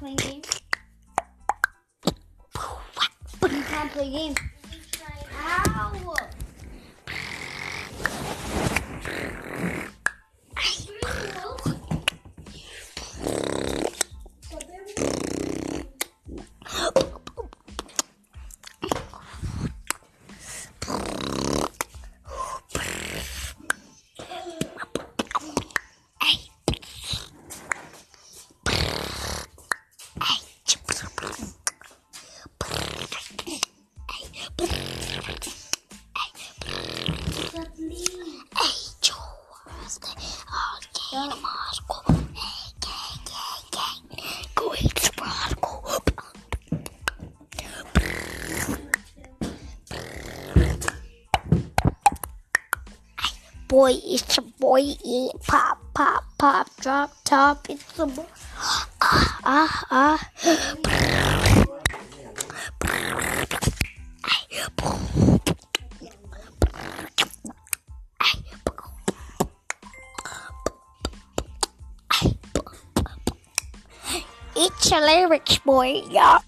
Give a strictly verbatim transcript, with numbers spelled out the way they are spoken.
playing games? You can't play games. Ow! Boy, it's a boy, eat, pop, pop, pop, drop, top, it's a boy. Ah, ah, ah. It's a lyrics, boy, yeah.